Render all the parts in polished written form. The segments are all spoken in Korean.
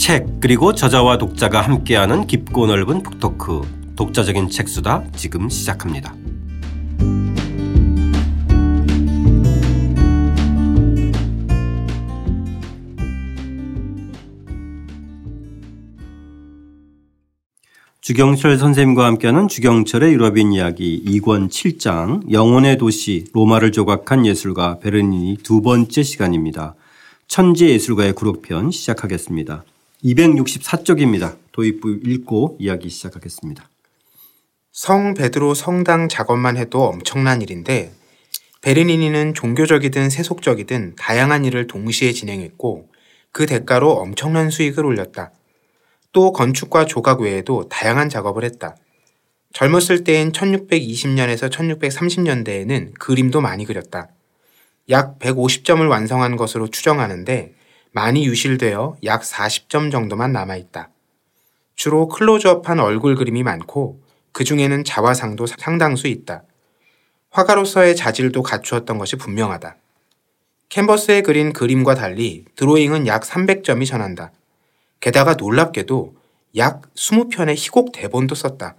책, 그리고 저자와 독자가 함께하는 깊고 넓은 북토크, 독자적인 책수다 지금 시작합니다. 주경철 선생님과 함께하는 주경철의 유럽인 이야기 2권 7장 영혼의 도시 로마를 조각한 예술가 베르니니 두 번째 시간입니다. 천지예술가의 구록편 시작하겠습니다. 264쪽입니다. 도입부 읽고 이야기 시작하겠습니다. 성 베드로 성당 작업만 해도 엄청난 일인데 베르니니는 종교적이든 세속적이든 다양한 일을 동시에 진행했고 그 대가로 엄청난 수익을 올렸다. 또 건축과 조각 외에도 다양한 작업을 했다. 젊었을 때인 1620년에서 1630년대에는 그림도 많이 그렸다. 약 150점을 완성한 것으로 추정하는데 많이 유실되어 약 40점 정도만 남아있다. 주로 클로즈업한 얼굴 그림이 많고 그 중에는 자화상도 상당수 있다. 화가로서의 자질도 갖추었던 것이 분명하다. 캔버스에 그린 그림과 달리 드로잉은 약 300점이 전한다. 게다가 놀랍게도 약 20편의 희곡 대본도 썼다.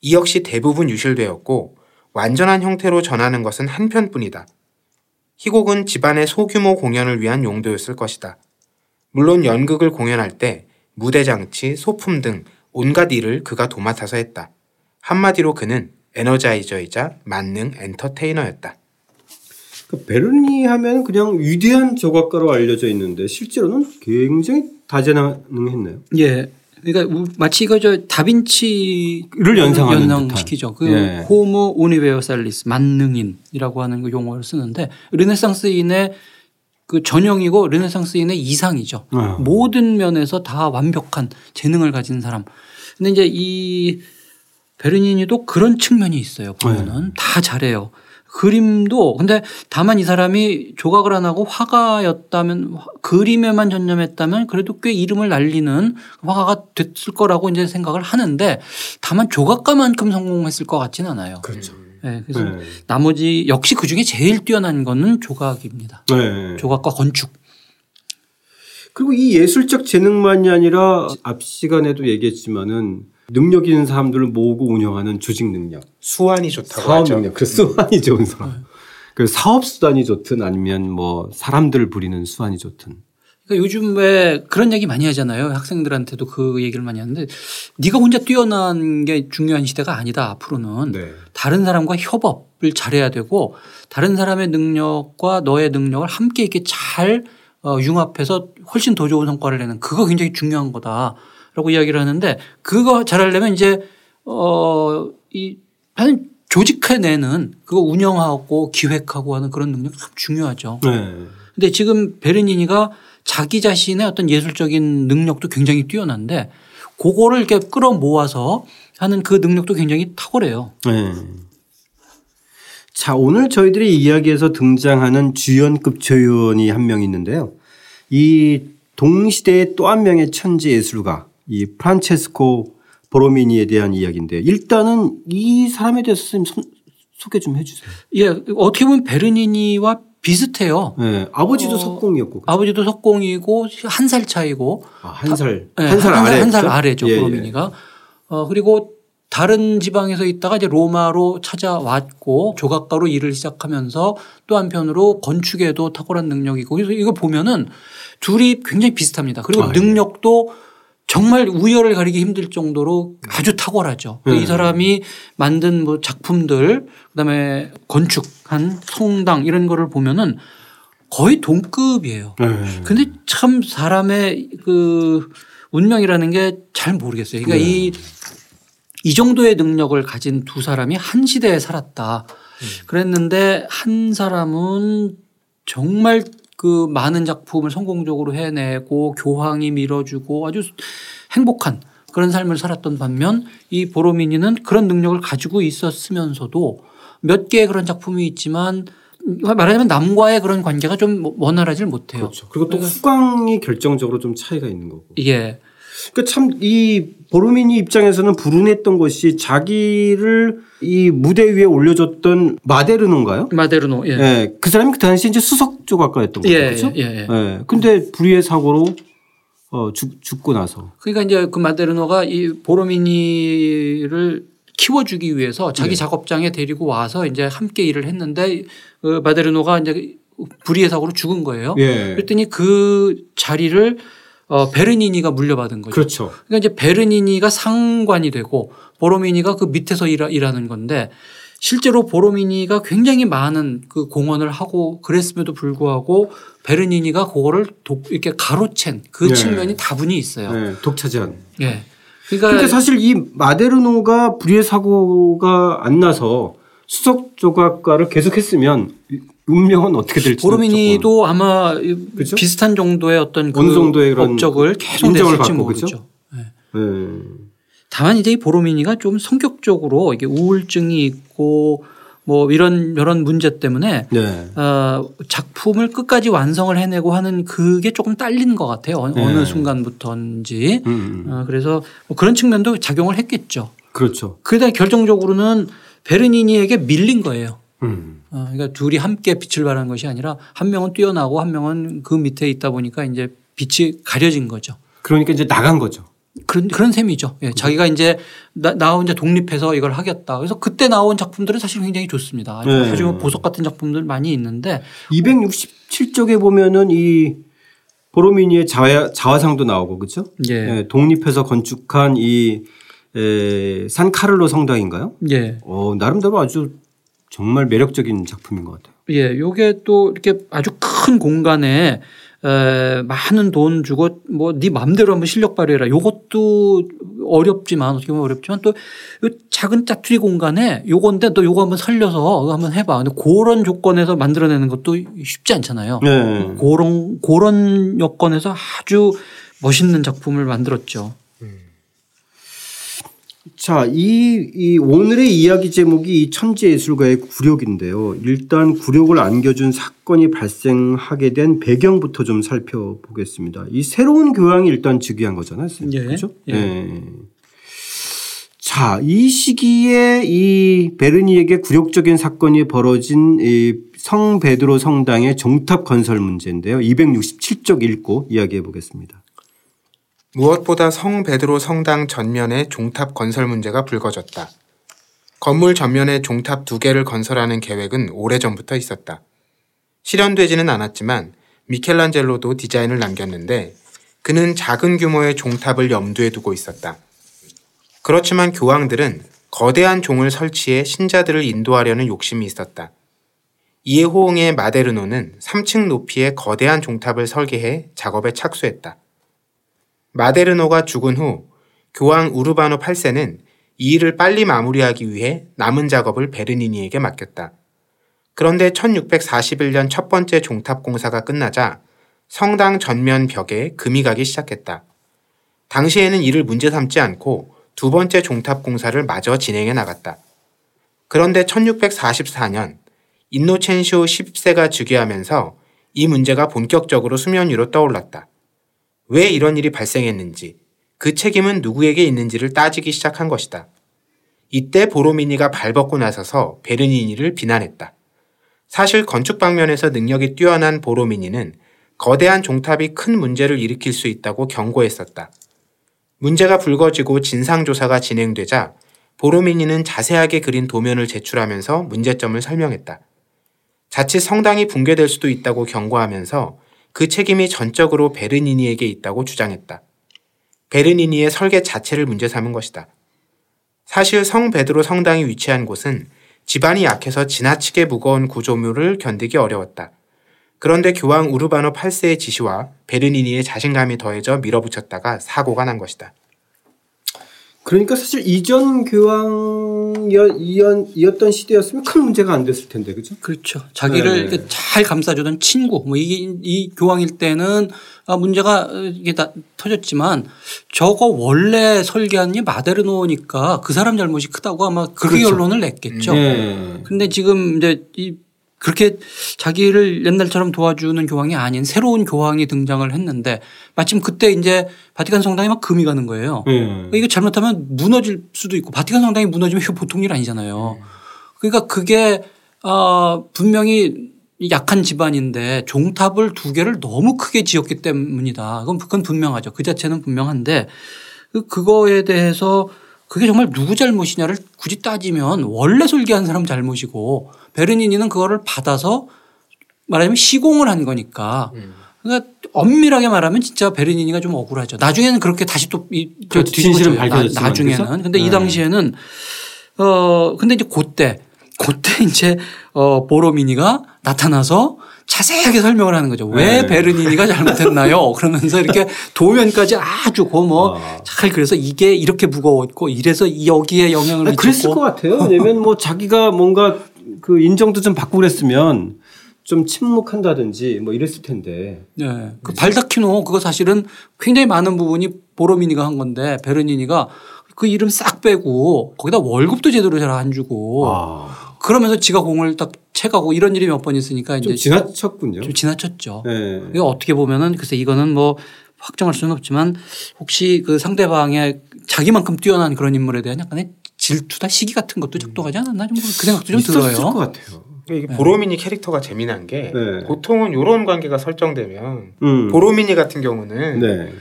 이 역시 대부분 유실되었고 완전한 형태로 전하는 것은 한 편뿐이다. 희곡은 집안의 소규모 공연을 위한 용도였을 것이다. 물론 연극을 공연할 때 무대 장치, 소품 등 온갖 일을 그가 도맡아서 했다. 한마디로 그는 에너자이저이자 만능 엔터테이너였다. 베르니 하면 그냥 위대한 조각가로 알려져 있는데 실제로는 굉장히 다재다능했네요. 예, 그러니까 마치 이거 저 다빈치를 연상시키죠. 그 예. 호모 우니베르살리스 만능인이라고 하는 그 용어를 쓰는데 르네상스인의 그 전형이고 르네상스인의 이상이죠. 모든 면에서 다 완벽한 재능을 가진 사람. 근데 이제 이 베르니니도 그런 측면이 있어요. 보면은 다 잘해요. 그림도 근데 다만 이 사람이 조각을 안 하고 화가였다면 그림에만 전념했다면 그래도 꽤 이름을 날리는 화가가 됐을 거라고 이제 생각을 하는데 다만 조각가만큼 성공했을 것 같지는 않아요. 그렇죠. 네, 그래서 네. 나머지 역시 그 중에 제일 뛰어난 거는 조각입니다. 네. 조각과 건축. 그리고 이 예술적 재능만이 아니라 앞 시간에도 얘기했지만은. 능력 있는 사람들을 모으고 운영하는 조직 능력. 수완이 좋다고 사업 하죠. 능력. 그 수완이 좋은 사람. 그 사업 수단이 좋든 아니면 뭐 사람들을 부리는 수완이 좋든. 그러니까 요즘 왜 그런 얘기 많이 하잖아요. 학생들한테도 그 얘기를 많이 하는데 네가 혼자 뛰어난 게 중요한 시대가 아니다. 앞으로는. 네. 다른 사람과 협업을 잘해야 되고 다른 사람의 능력과 너의 능력을 함께 이렇게 잘 융합해서 훨씬 더 좋은 성과를 내는 그거 굉장히 중요한 거다. 라고 이야기를 하는데 그거 잘하려면 이제 조직해내는 그거 운영하고 기획하고 하는 그런 능력이 참 중요하죠. 그런데 네. 지금 베르니니가 자기 자신의 어떤 예술적인 능력도 굉장히 뛰어난데 그거를 이렇게 끌어모아서 하는 그 능력도 굉장히 탁월해요. 네. 자, 오늘 저희들이 이야기에서 등장하는 주연급 조연이 한 명 있는데요. 이 동시대의 또 한 명의 천지예술가 이 프란체스코 보로미니에 대한 이야기인데 일단은 이 사람에 대해서 선생님 소개 좀 해 주세요. 예, 어떻게 보면 베르니니와 비슷해요. 네, 아버지도 석공이었고. 그렇죠? 아버지도 석공이고 한 살 차이고. 아, 한 살. 네, 한 살 아래죠. 보로미니가. 그리고 다른 지방에서 있다가 이제 로마로 찾아왔고 조각가로 일을 시작하면서 또 한편으로 건축에도 탁월한 능력이고 그래서 이거 보면은 둘이 굉장히 비슷합니다. 그리고 능력도 정말 우열을 가리기 힘들 정도로 아주 탁월하죠. 이 사람이 만든 뭐 작품들 그다음에 건축한 성당 이런 거를 보면은 거의 동급이에요. 그런데 참 사람의 그 운명이라는 게 잘 모르겠어요. 그러니까 이 정도의 능력을 가진 두 사람이 한 시대에 살았다. 그랬는데 한 사람은 정말 그 많은 작품을 성공적으로 해내고 교황이 밀어주고 아주 행복한 그런 삶을 살았던 반면 이 보로미니는 그런 능력을 가지고 있었으면서도 몇 개의 그런 작품이 있지만 말하자면 남과의 그런 관계가 좀 원활하지 못해요. 그렇죠. 그리고 또 후광이 결정적으로 좀 차이가 있는 거고. 예. 그러니까 참 이 보로미니 입장에서는 불운했던 것이 자기를 이 무대 위에 올려줬던 마데르노인가요? 마데르노. 예. 예. 그 사람이 그 당시 이제 수석 조각가였던 거죠. 예. 그렇죠? 예. 예. 예. 근데 불의의 사고로 죽고 나서. 그러니까 이제 그 마데르노가 이 보로미니를 키워주기 위해서 자기 네. 작업장에 데리고 와서 이제 함께 일을 했는데 그 마데르노가 이제 불의의 사고로 죽은 거예요. 네. 그랬더니 그 자리를 베르니니가 물려받은 거죠. 그렇죠. 그러니까 이제 베르니니가 상관이 되고 보로미니가 그 밑에서 일하는 건데 실제로 보로미니가 굉장히 많은 그 공헌을 하고 그랬음에도 불구하고 베르니니가 그거를 이렇게 가로챈 그 네. 측면이 다분히 있어요. 네. 독차지한. 네. 그러니까 사실 이 마데르노가 불의의 사고가 안 나서 수석 조각가를 계속했으면 운명은 어떻게 될지. 보로미니도 아마 그렇죠? 비슷한 정도의 어떤 그 정도의 업적을 계속 냈을지 모르죠. 그렇죠? 네. 다만 이제 이 보로미니가 좀 성격적으로 이게 우울증이 있고 뭐 이런 문제 때문에 네. 작품을 끝까지 완성을 해내고 하는 그게 조금 딸린 것 같아요. 네. 어느 순간부터인지. 그래서 뭐 그런 측면도 작용을 했겠죠. 그렇죠. 그러다 결정적으로는 베르니니에게 밀린 거예요. 그러니까 둘이 함께 빛을 발하는 것이 아니라 한 명은 뛰어나고 한 명은 그 밑에 있다 보니까 이제 빛이 가려진 거죠. 그러니까 이제 나간 거죠. 그런 셈이죠. 예, 자기가 이제 나 혼자 독립해서 이걸 하겠다. 그래서 그때 나온 작품들은 사실 굉장히 좋습니다. 네. 요즘은 보석 같은 작품들 많이 있는데 267쪽에 보면은 이 보로미니의 자화상도 나오고 그렇죠? 예. 예, 독립해서 건축한 이 산카를로 성당인가요? 예. 나름대로 아주 정말 매력적인 작품인 것 같아요. 예, 요게 또 이렇게 아주 큰 공간에 많은 돈 주고 뭐 네 마음대로 한번 실력 발휘해라. 요것도 어렵지만 어떻게 보면 어렵지만 또 요 작은 짜투리 공간에 요건데 너 요거 한번 살려서 한번 해봐. 근데 그런 조건에서 만들어내는 것도 쉽지 않잖아요. 네. 그런 여건에서 아주 멋있는 작품을 만들었죠. 자, 이 오늘의 이야기 제목이 이 천재예술가의 굴욕인데요. 일단 굴욕을 안겨준 사건이 발생하게 된 배경부터 좀 살펴보겠습니다. 이 새로운 교황이 일단 즉위한 거잖아요. 예. 그렇죠? 예. 예. 자, 이 시기에 이 베르니에게 굴욕적인 사건이 벌어진 이 성 베드로 성당의 종탑 건설 문제인데요. 267쪽 읽고 이야기해 보겠습니다. 무엇보다 성 베드로 성당 전면에 종탑 건설 문제가 불거졌다. 건물 전면에 종탑 2개를 건설하는 계획은 오래전부터 있었다. 실현되지는 않았지만 미켈란젤로도 디자인을 남겼는데 그는 작은 규모의 종탑을 염두에 두고 있었다. 그렇지만 교황들은 거대한 종을 설치해 신자들을 인도하려는 욕심이 있었다. 이에 호응해 마데르노는 3층 높이의 거대한 종탑을 설계해 작업에 착수했다. 마데르노가 죽은 후 교황 우르바노 8세는 이 일을 빨리 마무리하기 위해 남은 작업을 베르니니에게 맡겼다. 그런데 1641년 첫 번째 종탑 공사가 끝나자 성당 전면 벽에 금이 가기 시작했다. 당시에는 이를 문제 삼지 않고 두 번째 종탑 공사를 마저 진행해 나갔다. 그런데 1644년 인노첸시오 10세가 즉위하면서 이 문제가 본격적으로 수면 위로 떠올랐다. 왜 이런 일이 발생했는지, 그 책임은 누구에게 있는지를 따지기 시작한 것이다. 이때 보로미니가 발벗고 나서서 베르니니를 비난했다. 사실 건축 방면에서 능력이 뛰어난 보로미니는 거대한 종탑이 큰 문제를 일으킬 수 있다고 경고했었다. 문제가 불거지고 진상조사가 진행되자 보로미니는 자세하게 그린 도면을 제출하면서 문제점을 설명했다. 자칫 성당이 붕괴될 수도 있다고 경고하면서 그 책임이 전적으로 베르니니에게 있다고 주장했다. 베르니니의 설계 자체를 문제 삼은 것이다. 사실 성 베드로 성당이 위치한 곳은 지반이 약해서 지나치게 무거운 구조물을 견디기 어려웠다. 그런데 교황 우르바노 8세의 지시와 베르니니의 자신감이 더해져 밀어붙였다가 사고가 난 것이다. 그러니까 사실 이전 교황이었던 시대였으면 큰 문제가 안 됐을 텐데, 그죠? 그렇죠. 자기를 네. 잘 감싸주던 친구, 뭐 이 교황일 때는 문제가 이게 다 터졌지만 저거 원래 설계한 게 마데르노니까 그 사람 잘못이 크다고 아마 그 그렇죠. 결론을 냈겠죠. 그런데 네. 지금 이제 그렇게 자기를 옛날처럼 도와주는 교황이 아닌 새로운 교황이 등장을 했는데 마침 그때 이제 바티칸 성당에 막 금이 가는 거예요. 그러니까 이거 잘못하면 무너질 수도 있고 바티칸 성당이 무너지면 이거 보통 일 아니잖아요. 그러니까 그게 분명히 약한 집안인데 종탑을 두 개를 너무 크게 지었기 때문이다. 그건 분명하죠. 그 자체는 분명한데 그거에 대해서 그게 정말 누구 잘못이냐를 굳이 따지면 원래 설계한 사람 잘못이고 베르니니는 그거를 받아서 말하자면 시공을 한 거니까 그러니까 엄밀하게 말하면 진짜 베르니니가 좀 억울하죠. 나중에는 그렇게 다시 또 진실은 밝혀졌어요. 나중에는. 근데 이 당시에는 근데 이제 그때 이제 보로미니가 나타나서 자세하게 설명을 하는 거죠. 왜 베르니니가 잘못했나요? 그러면서 이렇게 도면까지 아주 잘 그래서 이게 이렇게 무거웠고 이래서 여기에 영향을 미쳤고 그랬을 것 같아요. 왜냐하면 뭐 자기가 뭔가 그 인정도 좀 받고 그랬으면 좀 침묵한다든지 뭐 이랬을 텐데. 네. 그 발다키노 그거 사실은 굉장히 많은 부분이 보로미니가 한 건데 베르니니가 그 이름 싹 빼고 거기다 월급도 제대로 잘 안 주고 그러면서 지가 공을 딱 채가고 이런 일이 몇 번 있으니까 이제 좀 지나쳤군요. 좀 지나쳤죠. 네. 이거 어떻게 보면은 글쎄 이거는 뭐 확정할 수는 없지만 혹시 그 상대방의 자기만큼 뛰어난 그런 인물에 대한 약간의 질투다 시기 같은 것도 작동하지 않았나 좀 그 생각도 좀 들어요. 있었을 것 같아요. 이게 보로미니 캐릭터가 재미난 게 보통은 이런 관계가 설정되면 보로미니 같은 경우는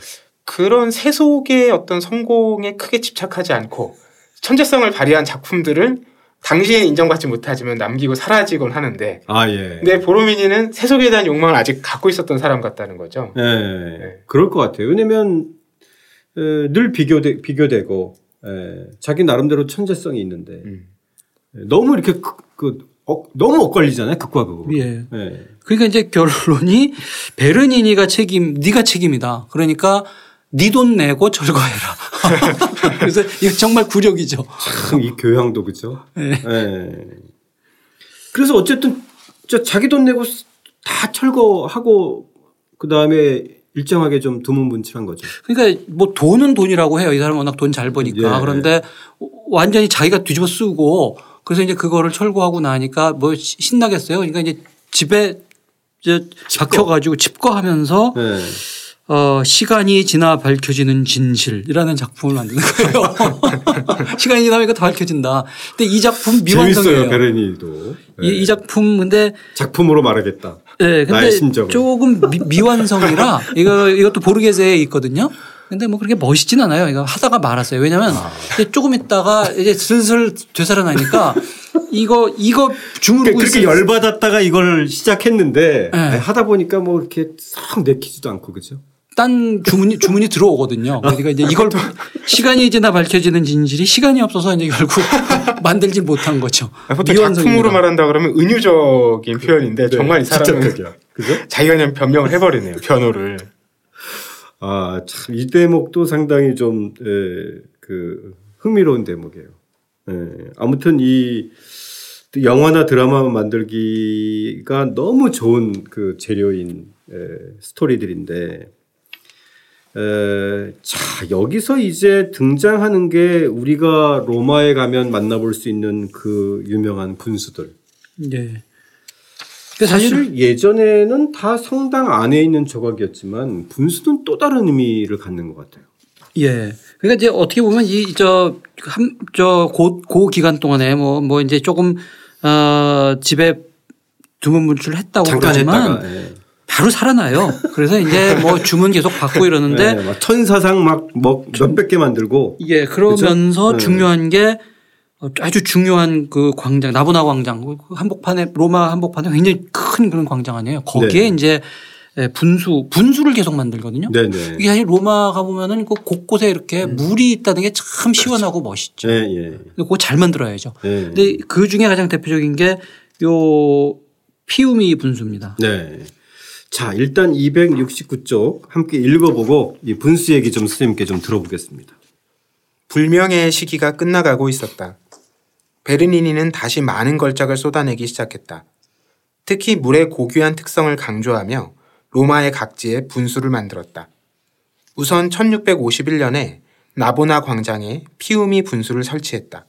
그런 세속의 어떤 성공에 크게 집착하지 않고 천재성을 발휘한 작품들을 당시에 인정받지 못하지만 남기고 사라지곤 하는데 근데 보로미니는 세속에 대한 욕망을 아직 갖고 있었던 사람 같다는 거죠. 그럴 것 같아요. 왜냐하면 늘 비교되고 자기 나름대로 천재성이 있는데 너무 이렇게 너무 엇갈리잖아요. 극과 극. 그러니까 이제 결론이 베르니니가 네가 책임이다. 그러니까 네 돈 내고 절거해라. 그래서 이거 정말 굴욕이죠. 참 이 교양도 그죠. 그래서 어쨌든 자기 돈 내고 다 철거하고 그 다음에 일정하게 좀 두문분출한 거죠. 그러니까 뭐 돈은 돈이라고 해요. 이 사람 워낙 돈 잘 버니까. 그런데 완전히 자기가 뒤집어 쓰고 그래서 이제 그거를 철거하고 나니까 뭐 신나겠어요. 그러니까 이제 집에 이제 박혀가지고 칩거하면서. 시간이 지나 밝혀지는 진실이라는 작품을 만드는 거예요. 시간이 지나니까 다 밝혀진다. 근데 이 작품 미완성이에요. 재밌어요, 베르니도. 이 작품 근데 작품으로 말하겠다. 네, 근데 조금 미완성이라 이것도 보르게세에 있거든요. 근데 뭐 그렇게 멋있진 않아요. 이거 하다가 말았어요. 왜냐하면 조금 있다가 이제 슬슬 되살아나니까 이거 주무르고 그렇게 열받았다가 이걸 시작했는데 하다 보니까 뭐 이렇게 싹 내키지도 않고 그죠. 딴 주문이 들어오거든요. 그러니까 이제 이걸 시간이 지나 밝혀지는 진실이 시간이 없어서 이제 결국 만들지 못한 거죠. 보통 작품으로 말한다 그러면 은유적인 표현인데 정말 이 사람은 자기가 변명을 해버리네요. 변호를. 참 이 대목도 상당히 좀 그 흥미로운 대목이에요. 아무튼 이 영화나 드라마 만들기가 너무 좋은 그 재료인 스토리들인데 자 여기서 이제 등장하는 게 우리가 로마에 가면 만나볼 수 있는 그 유명한 분수들. 네. 사실 예전에는 다 성당 안에 있는 조각이었지만 분수는 또 다른 의미를 갖는 것 같아요. 예. 그러니까 이제 어떻게 보면 고 기간 동안에 뭐 이제 조금 집에 두문분출을 했다고 잠깐 그러지만 했다가, 바로 살아나요. 그래서 이제 뭐 주문 계속 받고 이러는데 막 천사상 막 몇백 개 만들고 이게 그러면서 그렇죠? 중요한 게 아주 중요한 그 광장, 나보나 광장, 한복판에, 로마 한복판에 굉장히 큰 그런 광장 아니에요. 거기에 이제 분수를 계속 만들거든요. 이게 사실 로마 가보면은 그 곳곳에 이렇게 물이 있다는 게 참 시원하고 멋있죠. 그거 잘 만들어야죠. 근데 그 중에 가장 대표적인 게 요 피우미 분수입니다. 자, 일단 269쪽 함께 읽어보고 이 분수 얘기 좀 선생님께 좀 들어보겠습니다. 불명예의 시기가 끝나가고 있었다. 베르니니는 다시 많은 걸작을 쏟아내기 시작했다. 특히 물의 고귀한 특성을 강조하며 로마의 각지에 분수를 만들었다. 우선 1651년에 나보나 광장에 피우미 분수를 설치했다.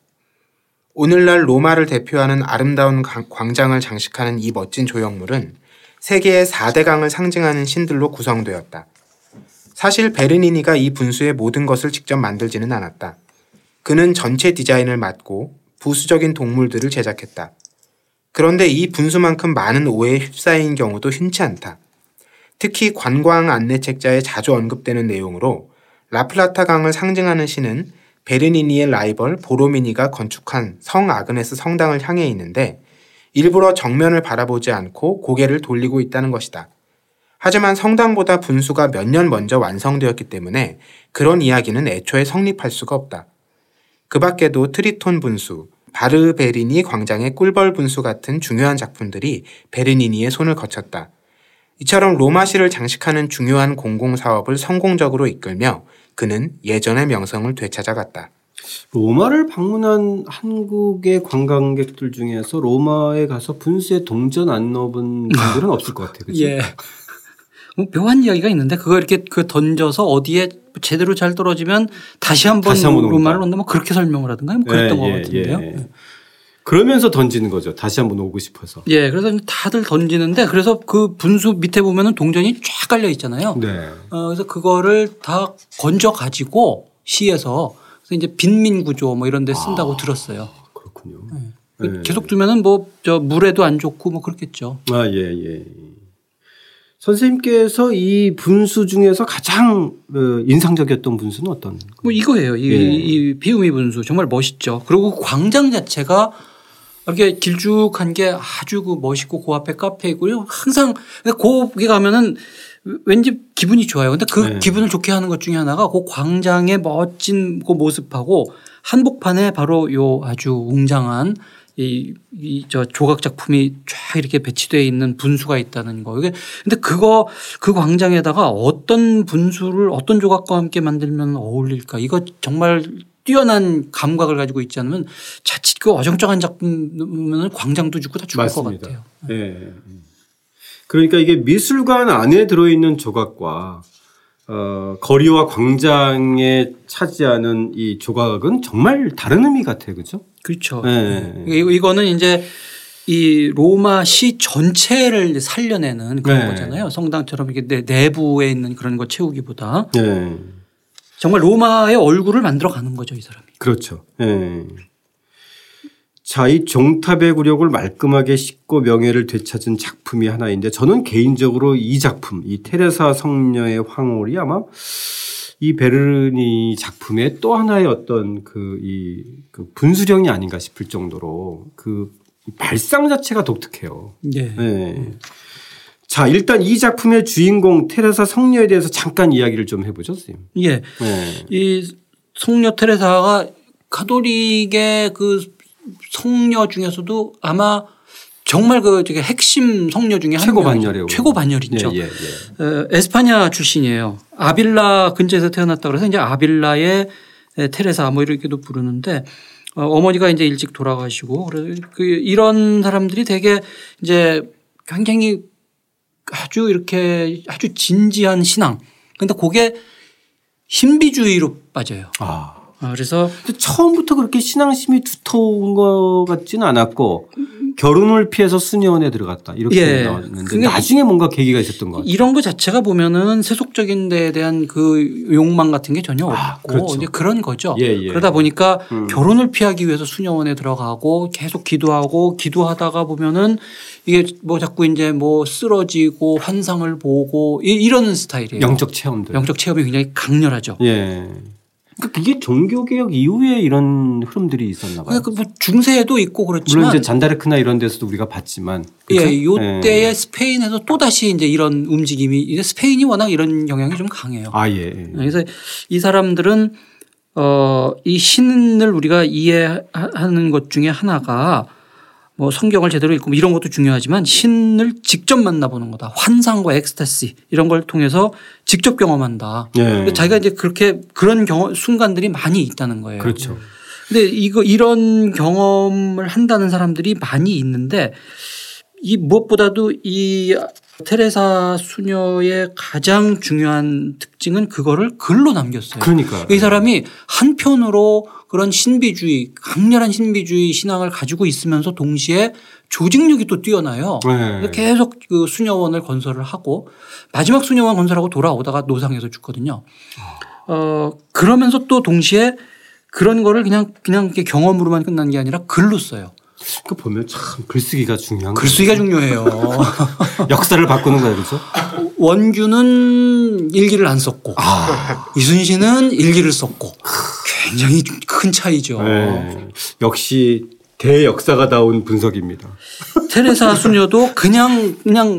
오늘날 로마를 대표하는 아름다운 광장을 장식하는 이 멋진 조형물은 세계의 4대 강을 상징하는 신들로 구성되었다. 사실 베르니니가 이 분수의 모든 것을 직접 만들지는 않았다. 그는 전체 디자인을 맡고 부수적인 동물들을 제작했다. 그런데 이 분수만큼 많은 오해에 휩싸인 경우도 흔치 않다. 특히 관광 안내책자에 자주 언급되는 내용으로 라플라타 강을 상징하는 시는 베르니니의 라이벌 보로미니가 건축한 성 아그네스 성당을 향해 있는데 일부러 정면을 바라보지 않고 고개를 돌리고 있다는 것이다. 하지만 성당보다 분수가 몇 년 먼저 완성되었기 때문에 그런 이야기는 애초에 성립할 수가 없다. 그 밖에도 트리톤 분수, 바르베리니 광장의 꿀벌 분수 같은 중요한 작품들이 베르니니의 손을 거쳤다. 이처럼 로마시를 장식하는 중요한 공공사업을 성공적으로 이끌며 그는 예전의 명성을 되찾아갔다. 로마를 방문한 한국의 관광객들 중에서 로마에 가서 분수에 동전 안 넣어본 분들은 없을 것 같아요. 그치? 예. 묘한 이야기가 있는데 그걸 이렇게 그 던져서 어디에 제대로 잘 떨어지면 다시 한번 로마를 온다 뭐 그렇게 설명을 하든가 뭐 그랬던 것 같은데요. 예. 그러면서 던지는 거죠. 다시 한번 오고 싶어서. 예, 그래서 다들 던지는데 그래서 그 분수 밑에 보면은 동전이 쫙 깔려 있잖아요. 네. 그래서 그거를 다 건져 가지고 시에서 그래서 이제 빈민 구조 뭐 이런 데 쓴다고 들었어요. 그렇군요. 예. 네. 계속 두면은 뭐 저 물에도 안 좋고 뭐 그렇겠죠. 아, 예, 예. 선생님께서 이 분수 중에서 가장 인상적이었던 분수는 어떤? 뭐 이거예요. 이 비우미 분수 정말 멋있죠. 그리고 광장 자체가 이렇게 길쭉한 게 아주 그 멋있고 그 앞에 카페 있고요. 항상 거기 가면은 왠지 기분이 좋아요. 근데 그 기분을 좋게 하는 것 중에 하나가 그 광장의 멋진 그 모습하고 한복판에 바로 요 아주 웅장한 저 조각 작품이 쫙 이렇게 배치되어 있는 분수가 있다는 거. 이게 근데 그 광장에다가 어떤 분수를 어떤 조각과 함께 만들면 어울릴까. 이거 정말 뛰어난 감각을 가지고 있지 않으면 자칫 그 어정쩡한 작품은 광장도 죽고 다 죽을 맞습니다. 것 같아요. 네. 그러니까 이게 미술관 안에 들어있는 조각과 거리와 광장에 차지하는 이 조각은 정말 다른 의미 같아요. 그렇죠? 그렇죠. 네. 이거는 이제 이 로마 시 전체를 살려내는 그런 거잖아요. 성당처럼 이렇게 내부에 있는 그런 거 채우기보다 정말 로마의 얼굴을 만들어 가는 거죠. 이 사람이. 그렇죠. 네. 자, 이 종탑의 굴욕을 말끔하게 씻고 명예를 되찾은 작품이 하나인데 저는 개인적으로 이 작품, 이 테레사 성녀의 황홀이 아마 이 베르니 작품의 또 하나의 어떤 그 분수령이 아닌가 싶을 정도로 그 발상 자체가 독특해요. 네. 네. 자, 일단 이 작품의 주인공 테레사 성녀에 대해서 잠깐 이야기를 좀 해보죠, 선생님. 예. 네. 이 성녀 테레사가 가톨릭의 그 성녀 중에서도 아마 정말 그 되게 핵심 성녀 중에 한 최고 반열이죠. 예, 예, 예. 에스파냐 출신이에요. 아빌라 근처에서 태어났다 그래서 이제 아빌라의 테레사 뭐 이렇게도 부르는데 어머니가 이제 일찍 돌아가시고 그래서 이런 사람들이 되게 이제 굉장히 아주 이렇게 아주 진지한 신앙. 그런데 그게 신비주의로 빠져요. 그래서 처음부터 그렇게 신앙심이 두터운 것 같지는 않았고 결혼을 피해서 수녀원에 들어갔다 이렇게 나왔는데 나중에 뭔가 계기가 있었던 것 같아요. 이런 것 자체가 보면은 세속적인 데에 대한 그 욕망 같은 게 전혀 없고 그렇죠. 이제 그런 거죠. 예. 그러다 보니까 결혼을 피하기 위해서 수녀원에 들어가고 계속 기도하고 기도하다가 보면은 이게 뭐 자꾸 이제 뭐 쓰러지고 환상을 보고 이런 스타일이에요. 영적 체험이 굉장히 강렬하죠. 예. 그러니까 그게 종교개혁 이후에 이런 흐름들이 있었나 봐요. 그러니까 뭐 중세에도 있고 그렇지만 물론 이제 잔다르크나 이런 데서도 우리가 봤지만 그렇죠? 예, 요때에 스페인에서 또 다시 이제 이런 움직임이 이제 스페인이 워낙 이런 영향이 좀 강해요. 그래서 이 사람들은 이 신을 우리가 이해하는 것 중에 하나가 뭐 성경을 제대로 읽고 이런 것도 중요하지만 신을 직접 만나보는 거다. 환상과 엑스타시 이런 걸 통해서 직접 경험한다. 근데 자기가 이제 그렇게 그런 순간들이 많이 있다는 거예요. 그렇죠. 근데 이런 경험을 한다는 사람들이 많이 있는데 이 무엇보다도 이 테레사 수녀의 가장 중요한 특징은 그거를 글로 남겼어요. 그러니까요. 이 사람이 한편으로 그런 강렬한 신비주의 신앙을 가지고 있으면서 동시에 조직력이 또 뛰어나요. 계속 그 수녀원을 건설을 하고 마지막 수녀원 건설하고 돌아오다가 노상에서 죽거든요. 그러면서 또 동시에 그런 거를 그냥 이렇게 경험으로만 끝난 게 아니라 글로 써요. 그 보면 참 글쓰기가 중요한 글쓰기가 거예요. 중요해요. 역사를 바꾸는 거예요. 그렇죠? 원균은 일기를 안 썼고 이순신은 일기를 썼고 굉장히 큰 차이죠. 네. 역시 대역사가다운 분석입니다. 테레사 수녀도 그냥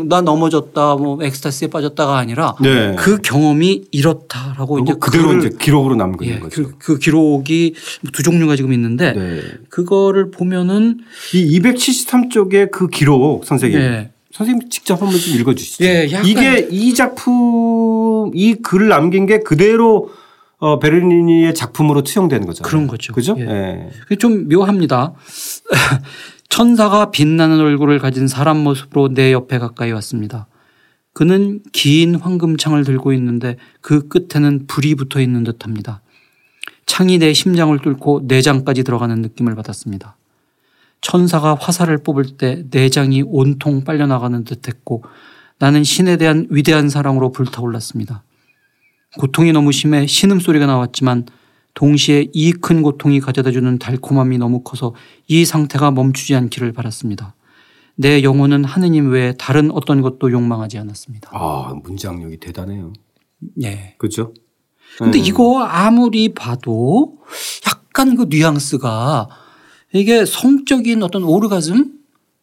나 넘어졌다 뭐 엑스타시에 빠졌다가 아니라 네. 그 경험이 이렇다라고 이제 그대로 이제 기록으로 남는 예, 거죠. 그 기록이 두 종류가 지금 있는데 네. 그거를 보면은 이 273쪽의 그 기록 선생님. 네. 선생님 직접 한번 좀 읽어주시죠. 예, 이게 이 작품 이 글을 남긴 게 그대로 베르니니의 작품으로 투영되는 거잖아요. 그런 거죠. 그죠? 예. 예. 좀 묘합니다. 천사가 빛나는 얼굴을 가진 사람 모습으로 내 옆에 가까이 왔습니다. 그는 긴 황금창을 들고 있는데 그 끝에는 불이 붙어 있는 듯합니다. 창이 내 심장을 뚫고 내장까지 들어가는 느낌을 받았습니다. 천사가 화살을 뽑을 때 내장이 온통 빨려나가는 듯했고 나는 신에 대한 위대한 사랑으로 불타올랐습니다. 고통이 너무 심해 신음소리가 나왔지만 동시에 이 큰 고통이 가져다주는 달콤함이 너무 커서 이 상태가 멈추지 않기를 바랐습니다. 내 영혼은 하느님 외에 다른 어떤 것도 욕망하지 않았습니다. 아, 문장력이 대단해요. 예. 그렇죠? 근데 이거 아무리 봐도 약간 그 뉘앙스가 이게 성적인 어떤 오르가즘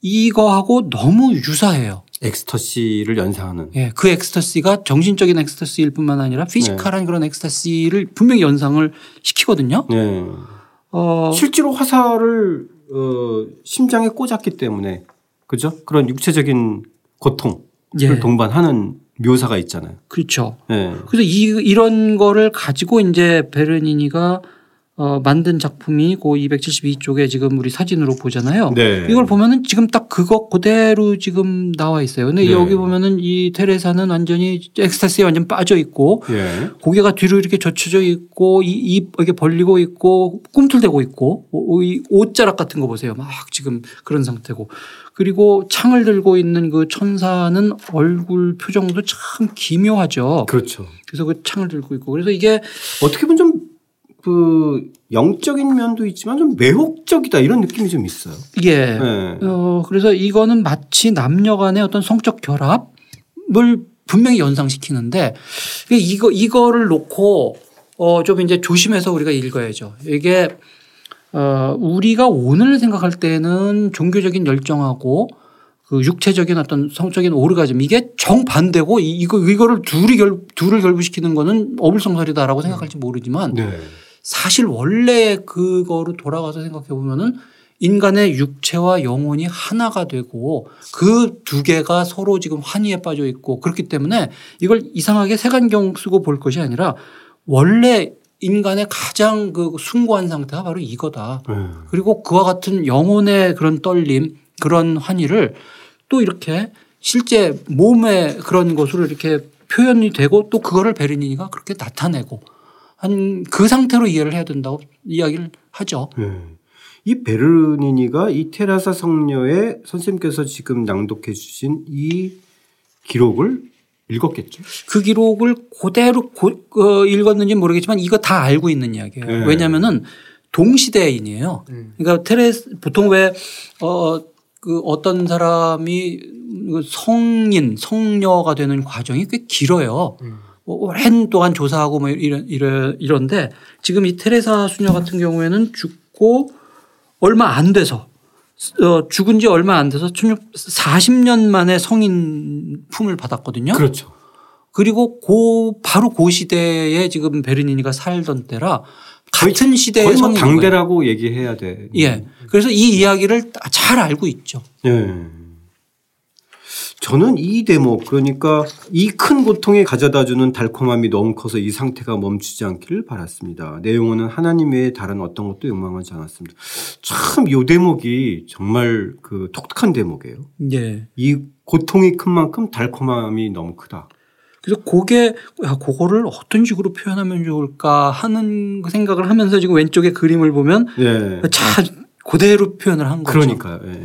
이거하고 너무 유사해요. 엑스터시를 연상하는. 예, 그 엑스터시가 정신적인 엑스터시일 뿐만 아니라 피지컬한 네. 그런 엑스터시를 분명히 연상을 시키거든요. 네. 실제로 화살을 심장에 꽂았기 때문에 그죠? 그런 육체적인 고통을 예. 동반하는 묘사가 있잖아요. 그렇죠. 네. 그래서 이런 거를 가지고 이제 베르니니가 만든 작품이 그 272쪽에 지금 우리 사진으로 보잖아요. 네. 이걸 보면은 지금 딱 그거 그대로 지금 나와 있어요. 근데 네. 여기 보면은 이 테레사는 완전히 엑스타시에 완전 빠져 있고 네. 고개가 뒤로 이렇게 젖혀져 있고 입 이렇게 벌리고 있고 꿈틀대고 있고 옷자락 같은 거 보세요. 막 지금 그런 상태고 그리고 창을 들고 있는 그 천사는 얼굴 표정도 참 기묘하죠. 그렇죠. 그래서 그 창을 들고 있고 그래서 이게 어떻게 보면 좀 그 영적인 면도 있지만 좀 매혹적이다 이런 느낌이 좀 있어요. 예. 네. 그래서 이거는 마치 남녀 간의 어떤 성적 결합을 분명히 연상시키는데 이거를 놓고 좀 이제 조심해서 우리가 읽어야죠. 이게 우리가 오늘 생각할 때는 종교적인 열정하고 그 육체적인 어떤 성적인 오르가즘 이게 정반대고 이거를 둘을 결부시키는 거는 어불성설이다라고 생각할지 모르지만 네. 사실 원래 그거로 돌아가서 생각해 보면은 인간의 육체와 영혼이 하나가 되고 그 두 개가 서로 지금 환희에 빠져 있고 그렇기 때문에 이걸 이상하게 색안경 쓰고 볼 것이 아니라 원래 인간의 가장 그 숭고한 상태가 바로 이거다. 그리고 그와 같은 영혼의 그런 떨림 그런 환희를 또 이렇게 실제 몸의 그런 것으로 이렇게 표현이 되고 또 그거를 베르니니가 그렇게 나타내고 한 그 상태로 이해를 해야 된다고 이야기를 하죠. 네. 이 베르니니가 이 테레사 성녀의 선생님께서 지금 낭독해 주신 이 기록을 읽었겠죠. 그 기록을 그대로 읽었는지 모르겠지만 이거 다 알고 있는 이야기예요. 네. 왜냐하면은 동시대인이에요. 그러니까 보통 왜 그 어떤 사람이 성인 성녀가 되는 과정이 꽤 길어요. 오랜 동안 조사하고 뭐 이런데 지금 이 테레사 수녀 같은 경우에는 죽고 얼마 안 돼서 죽은 지 얼마 안 돼서 40년 만에 성인 품을 받았거든요. 그렇죠. 그리고 바로 그 시대에 지금 베르니니가 살던 때라 같은 시대의 성인 당대라고 얘기해야 돼. 예. 그래서 이 이야기를 잘 알고 있죠. 예. 저는 이 대목 그러니까 이 큰 고통에 가져다주는 달콤함이 너무 커서 이 상태가 멈추지 않기를 바랐습니다. 내 영혼은 하나님 외에 다른 어떤 것도 욕망하지 않았습니다. 참 이 대목이 정말 그 독특한 대목이에요. 예. 이 고통이 큰 만큼 달콤함이 너무 크다. 그래서 그거를 어떤 식으로 표현하면 좋을까 하는 생각을 하면서 지금 왼쪽에 그림을 보면 예. 자 그대로 표현을 한 거죠. 그러니까요. 예.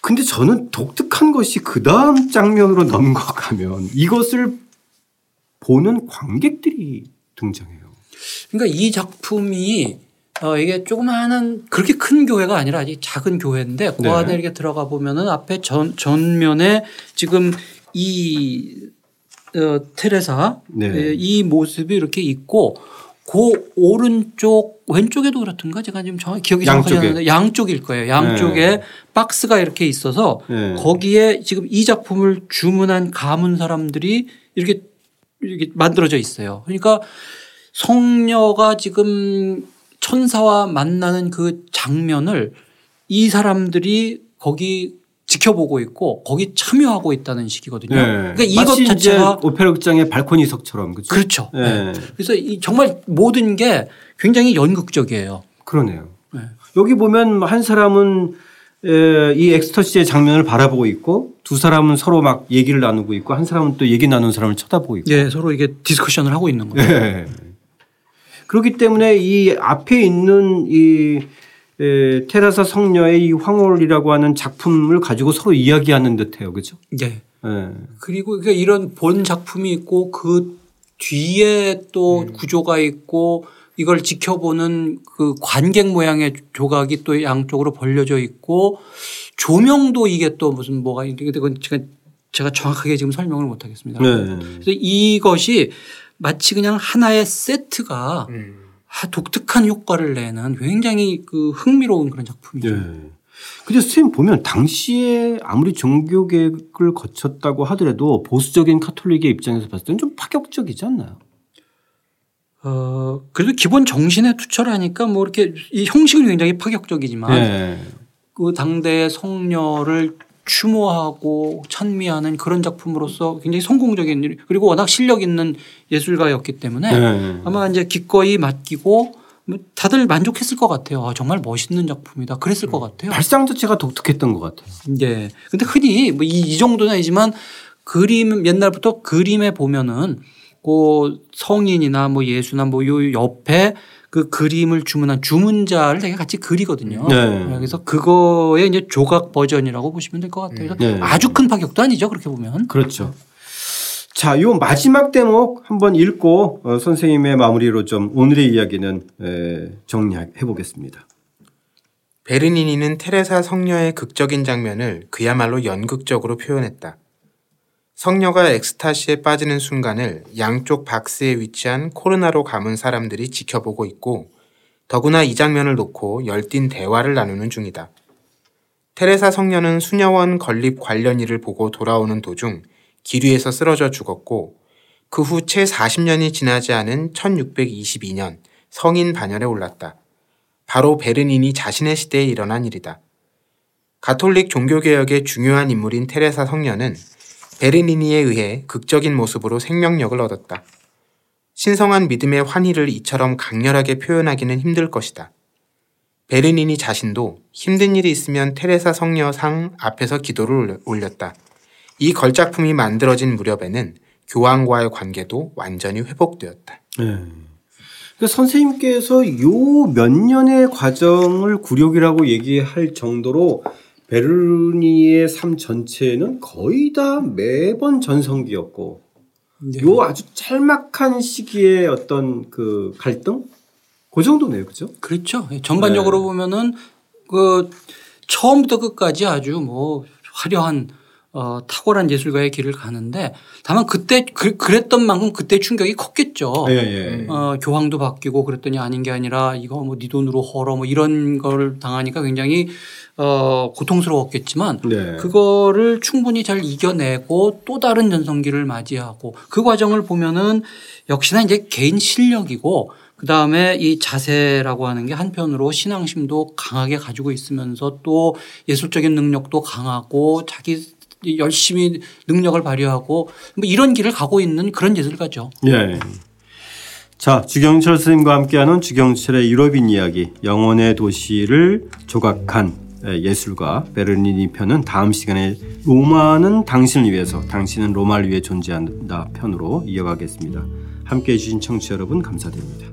근데 저는 독특한 것이 그 다음 장면으로 넘어가면 이것을 보는 관객들이 등장해요. 그러니까 이 작품이 이게 조그마한 그렇게 큰 교회가 아니라 아직 작은 교회인데 그 안에 이렇게 들어가 보면은 앞에 전면에 지금 이 테레사 이 모습이 이렇게 있고 그 오른쪽 왼쪽에도 그렇던가 제가 지금 정확히 기억이 정확하지 않는데 양쪽일 거예요. 양쪽에 박스가 이렇게 있어서 거기에 지금 이 작품을 주문한 가문 사람들이 이렇게 만들어져 있어요. 그러니까 성녀가 지금 천사와 만나는 그 장면을 이 사람들이 거기 지켜보고 있고 거기 참여하고 있다는 식이거든요. 그러니까 이것 자체가 오페라 극장의 발코니석처럼 그렇죠. 그렇죠. 그래서 이 정말 모든 게 굉장히 연극적이에요. 그러네요. 여기 보면 한 사람은 이 엑스터시의 장면을 바라보고 있고 두 사람은 서로 막 얘기를 나누고 있고 한 사람은 또 얘기 나누는 사람을 쳐다보고 있고. 네, 서로 이게 디스커션을 하고 있는 거예요. 그렇기 때문에 이 앞에 있는 이 테레사 성녀의 이 황홀이라고 하는 작품을 가지고 서로 이야기하는 듯해요, 그렇죠? 네. 그리고 이런 본 작품이 있고 그 뒤에 또 구조가 있고 이걸 지켜보는 그 관객 모양의 조각이 또 양쪽으로 벌려져 있고 조명도 이게 또 무슨 뭐가 이게 제가 정확하게 지금 설명을 못 하겠습니다. 그래서 이것이 마치 그냥 하나의 세트가 독특한 효과를 내는 굉장히 그 흥미로운 그런 작품이죠. 근데 선생님 보면 당시에 아무리 종교개혁을 거쳤다고 하더라도 보수적인 카톨릭의 입장에서 봤을 때는 좀 파격적이지 않나요? 그래도 기본 정신에 투철하니까 뭐 이렇게 이 형식은 굉장히 파격적이지만 그 당대의 성녀를 추모하고 찬미하는 그런 작품으로서 굉장히 성공적인 일 그리고 워낙 실력 있는 예술가였기 때문에 아마 이제 기꺼이 맡기고 다들 만족했을 것 같아요. 아, 정말 멋있는 작품이다. 그랬을 것 같아요. 발상 자체가 독특했던 것 같아요. 네. 근데 흔히 뭐 이 정도는 아니지만 그림 옛날부터 그림에 보면은 그 성인이나 뭐 예수나 뭐 요 옆에 그 그림을 주문한 주문자를 되게 같이 그리거든요. 그래서 그거의 이제 조각 버전이라고 보시면 될 것 같아요. 아주 큰 파격도 아니죠. 그렇게 보면. 그렇죠. 자, 요 마지막 대목 한번 읽고 선생님의 마무리로 좀 오늘의 이야기는 정리해 보겠습니다. 베르니니는 테레사 성녀의 극적인 장면을 그야말로 연극적으로 표현했다. 성녀가 엑스타시에 빠지는 순간을 양쪽 박스에 위치한 코르나로 가문 사람들이 지켜보고 있고 더구나 이 장면을 놓고 열띤 대화를 나누는 중이다. 테레사 성녀는 수녀원 건립 관련 일을 보고 돌아오는 도중 기류에서 쓰러져 죽었고 그 후 채 40년이 지나지 않은 1622년 성인 반열에 올랐다. 바로 베르니니 자신의 시대에 일어난 일이다. 가톨릭 종교개혁의 중요한 인물인 테레사 성녀는 베르니니에 의해 극적인 모습으로 생명력을 얻었다. 신성한 믿음의 환희를 이처럼 강렬하게 표현하기는 힘들 것이다. 베르니니 자신도 힘든 일이 있으면 테레사 성녀상 앞에서 기도를 올렸다. 이 걸작품이 만들어진 무렵에는 교황과의 관계도 완전히 회복되었다. 그러니까 선생님께서 요 몇 년의 과정을 굴욕이라고 얘기할 정도로 베르니니의 삶 전체는 거의 다 매번 전성기였고 요 아주 짤막한 시기의 어떤 그 갈등? 그 정도네요. 그죠? 그렇죠. 전반적으로 보면은 그 처음부터 끝까지 아주 뭐 화려한 탁월한 예술가의 길을 가는데 다만 그때 그랬던 만큼 그때 충격이 컸겠죠. 교황도 바뀌고 그랬더니 아닌 게 아니라 이거 뭐 네 돈으로 헐어 뭐 이런 걸 당하니까 굉장히 고통스러웠겠지만 그거를 충분히 잘 이겨내고 또 다른 전성기를 맞이하고 그 과정을 보면은 역시나 이제 개인 실력이고 그다음에 이 자세라고 하는 게 한편으로 신앙심도 강하게 가지고 있으면서 또 예술적인 능력도 강하고 자기 열심히 능력을 발휘하고 뭐 이런 길을 가고 있는 그런 예술가죠. 자, 주경철 선생님과 함께하는 주경철의 유럽인 이야기 영혼의 도시를 조각한 예술가 베르니니 편은 다음 시간에 로마는 당신을 위해서 당신은 로마를 위해 존재한다 편으로 이어가겠습니다. 함께해 주신 청취자 여러분 감사드립니다.